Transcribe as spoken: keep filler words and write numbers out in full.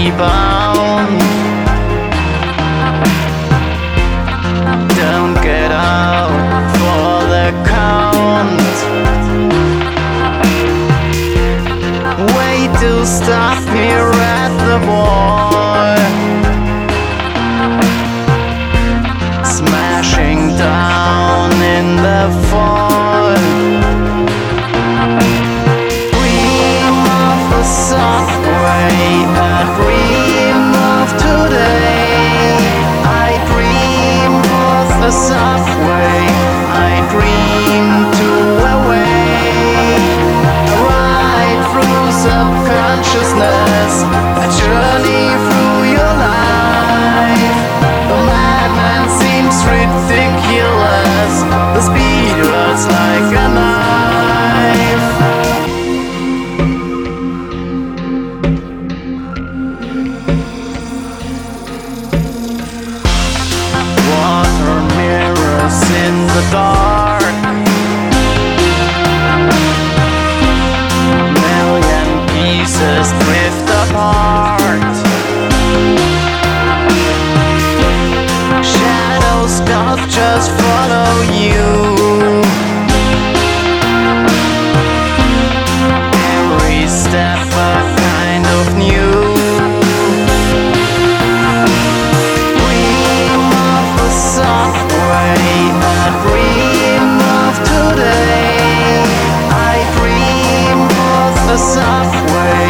be bound. Don't get out for the count. Wait to stop here at the wall, smashing down in the fall. A soft way, I dream to away, right through subconsciousness, a journey through your life. The madman seems ridiculous, the speed runs like a knife. The dark, million pieces drift apart. Shadow sculptures follow you. Every step a kind of new dream of the subway. Soft way.